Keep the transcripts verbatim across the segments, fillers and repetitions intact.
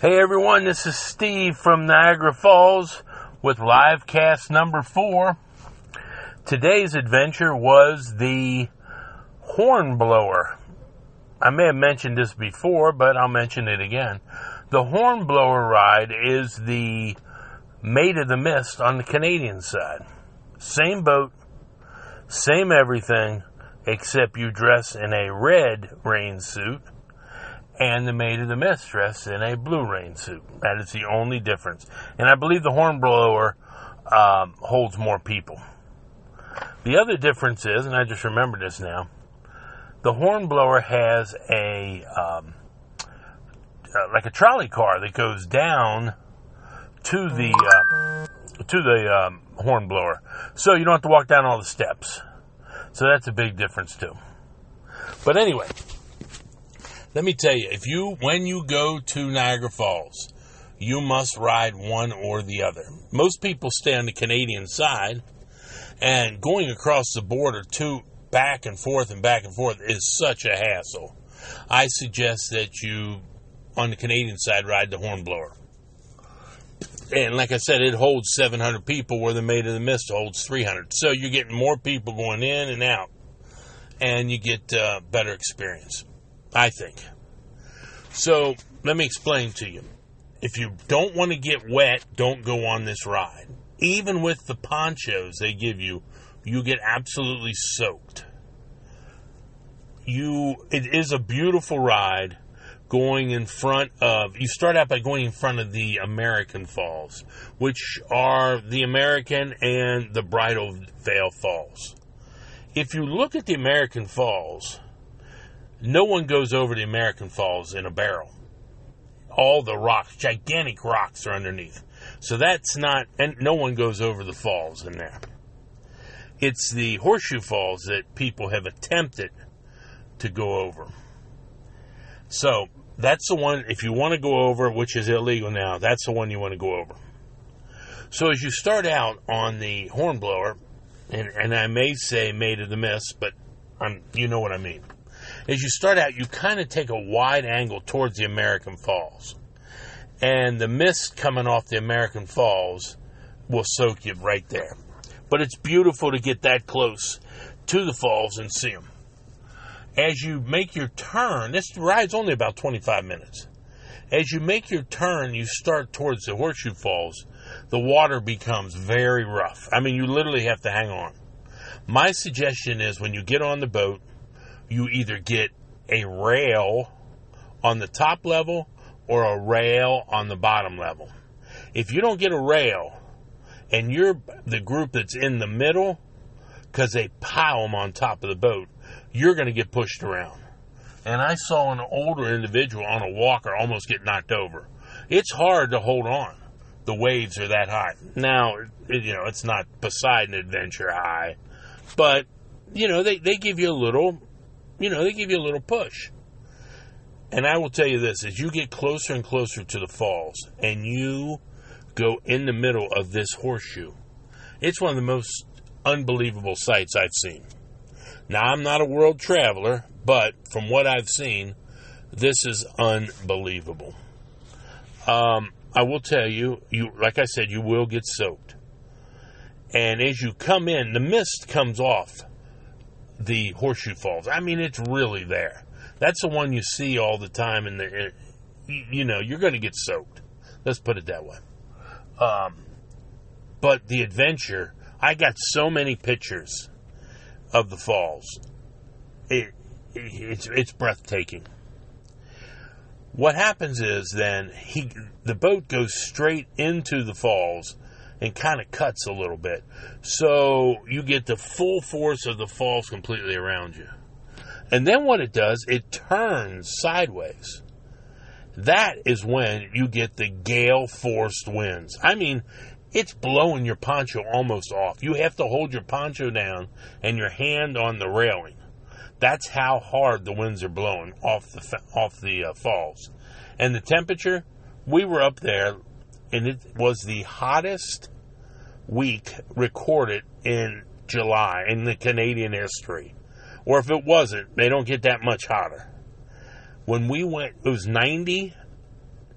Hey everyone, this is Steve from Niagara Falls with live cast number four. Today's adventure was the Hornblower. I may have mentioned this before, but I'll mention it again. The Hornblower ride is the Maid of the Mist on the Canadian side. Same boat, same everything, except you dress in a red rain suit. And the Maid of the Mist dressed in a blue rain suit. That is the only difference. And I believe the Hornblower um, holds more people. The other difference is, and I just remembered this now, the Hornblower has a um, uh, like a trolley car that goes down to the uh, to the um, Hornblower, so you don't have to walk down all the steps. So that's a big difference too. But anyway. Let me tell you, if you when you go to Niagara Falls, you must ride one or the other. Most people stay on the Canadian side, and going across the border to back and forth and back and forth is such a hassle. I suggest that you, on the Canadian side, ride the Hornblower. And like I said, it holds seven hundred people where the Maid of the Mist holds three hundred. So you're getting more people going in and out, and you get uh, better experience. I think. So, let me explain to you. If you don't want to get wet, don't go on this ride. Even with the ponchos they give you, you get absolutely soaked. You, it is a beautiful ride going in front of, you start out by going in front of the American Falls, which are the American and the Bridal Veil Falls. If you look at the American Falls, no one goes over the American Falls in a barrel. All the rocks, gigantic rocks are underneath. So that's not, and no one goes over the falls in there. It's the Horseshoe Falls that people have attempted to go over. So that's the one, if you want to go over, which is illegal now, that's the one you want to go over. So as you start out on the Hornblower, and, and I may say Maid of the Mist, but I'm, you know what I mean. As you start out, you kind of take a wide angle towards the American Falls. And the mist coming off the American Falls will soak you right there. But it's beautiful to get that close to the falls and see them. As you make your turn, this ride's only about twenty-five minutes. As you make your turn, you start towards the Horseshoe Falls. The water becomes very rough. I mean, you literally have to hang on. My suggestion is when you get on the boat, you either get a rail on the top level or a rail on the bottom level. If you don't get a rail and you're the group that's in the middle, because they pile them on top of the boat, you're going to get pushed around. And I saw an older individual on a walker almost get knocked over. It's hard to hold on. The waves are that high. Now, it, you know, it's not Poseidon Adventure high, but, you know, they, they give you a little... You know, they give you a little push. And I will tell you this, as you get closer and closer to the falls, and you go in the middle of this horseshoe, it's one of the most unbelievable sights I've seen. Now, I'm not a world traveler, but from what I've seen, this is unbelievable. Um, I will tell you, you, like I said, you will get soaked. And as you come in, the mist comes off the Horseshoe Falls. I mean, it's really there. That's the one you see all the time, and the, you know, you're going to get soaked. Let's put it that way. Um, but the adventure, I got so many pictures of the falls. It, it, it's it's breathtaking. What happens is then he the boat goes straight into the falls and kind of cuts a little bit. So you get the full force of the falls completely around you. And then what it does, it turns sideways. That is when you get the gale force winds. I mean, it's blowing your poncho almost off. You have to hold your poncho down and your hand on the railing. That's how hard the winds are blowing off the off the uh, falls. And the temperature, we were up there, and it was the hottest week recorded in July in the Canadian history. Or if it wasn't, they don't get that much hotter. When we went, it was ninety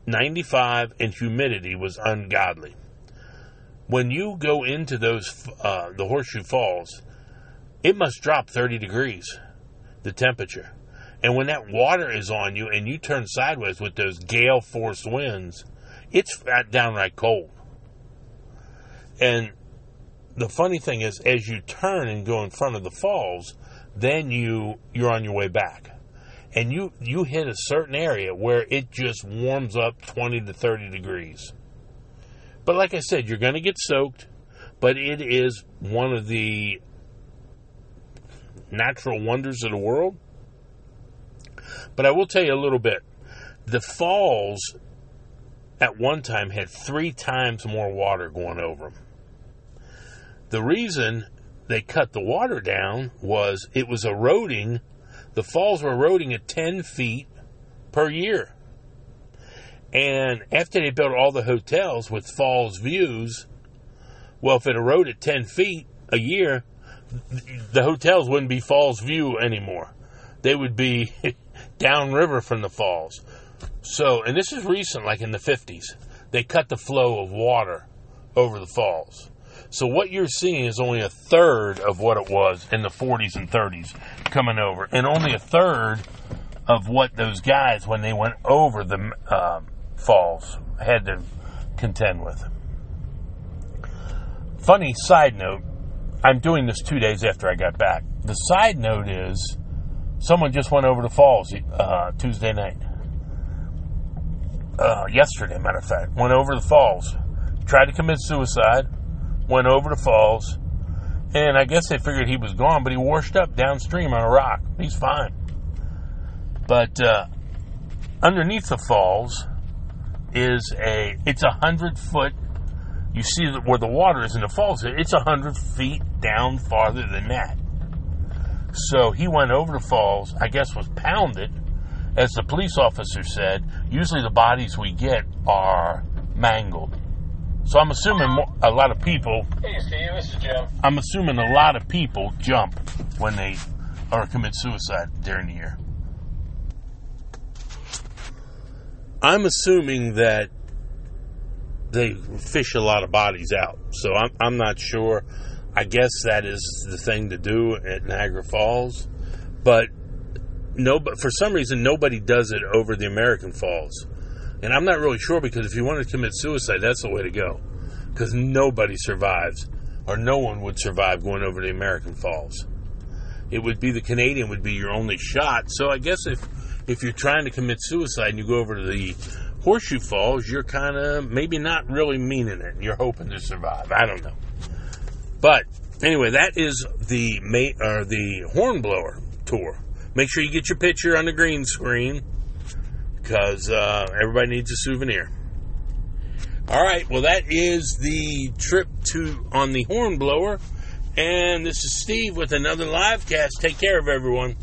ninety-five, and humidity was ungodly. When you go into those uh, the Horseshoe Falls, it must drop thirty degrees, the temperature. And when that water is on you and you turn sideways with those gale force winds, it's downright cold. And the funny thing is, as you turn and go in front of the falls, then you, you're on your way back. And you, you hit a certain area where it just warms up twenty to thirty degrees. But like I said, you're going to get soaked, but it is one of the natural wonders of the world. But I will tell you a little bit. The falls at one time had three times more water going over them. The reason they cut the water down was it was eroding. The falls were eroding at ten feet per year. And after they built all the hotels with falls views, well, if it eroded ten feet a year, the hotels wouldn't be Falls View anymore. They would be downriver from the falls. So, and this is recent, like in the fifties, they cut the flow of water over the falls. So what you're seeing is only a third of what it was in the forties and thirties coming over. And only a third of what those guys, when they went over the uh, falls, had to contend with. Funny side note, I'm doing this two days after I got back. The side note is, someone just went over the falls uh, Tuesday night. Uh, yesterday, matter of fact. Went over the falls. Tried to commit suicide. Went over the falls. And I guess they figured he was gone, but he washed up downstream on a rock. He's fine. But uh, underneath the falls is a, it's a hundred foot, you see where the water is in the falls, it's a hundred feet down farther than that. So he went over the falls, I guess was pounded. As the police officer said, usually the bodies we get are mangled. So I'm assuming more, a lot of people... Hey, Steve, this is Jim. I'm assuming a lot of people jump when they or commit suicide during the year. I'm assuming that they fish a lot of bodies out. So I'm, I'm not sure... I guess that is the thing to do at Niagara Falls, but no, for some reason nobody does it over the American Falls, and I'm not really sure, because if you want to commit suicide, that's the way to go, because nobody survives, or no one would survive going over the American Falls. It would be the Canadian would be your only shot. So I guess if if you're trying to commit suicide and you go over to the Horseshoe Falls, you're kind of maybe not really meaning it. You're hoping to survive. I don't know. But anyway, that is the May, or the Hornblower tour. Make sure you get your picture on the green screen, because uh, everybody needs a souvenir. All right, well, that is the trip to on the Hornblower, and this is Steve with another live cast. Take care of everyone.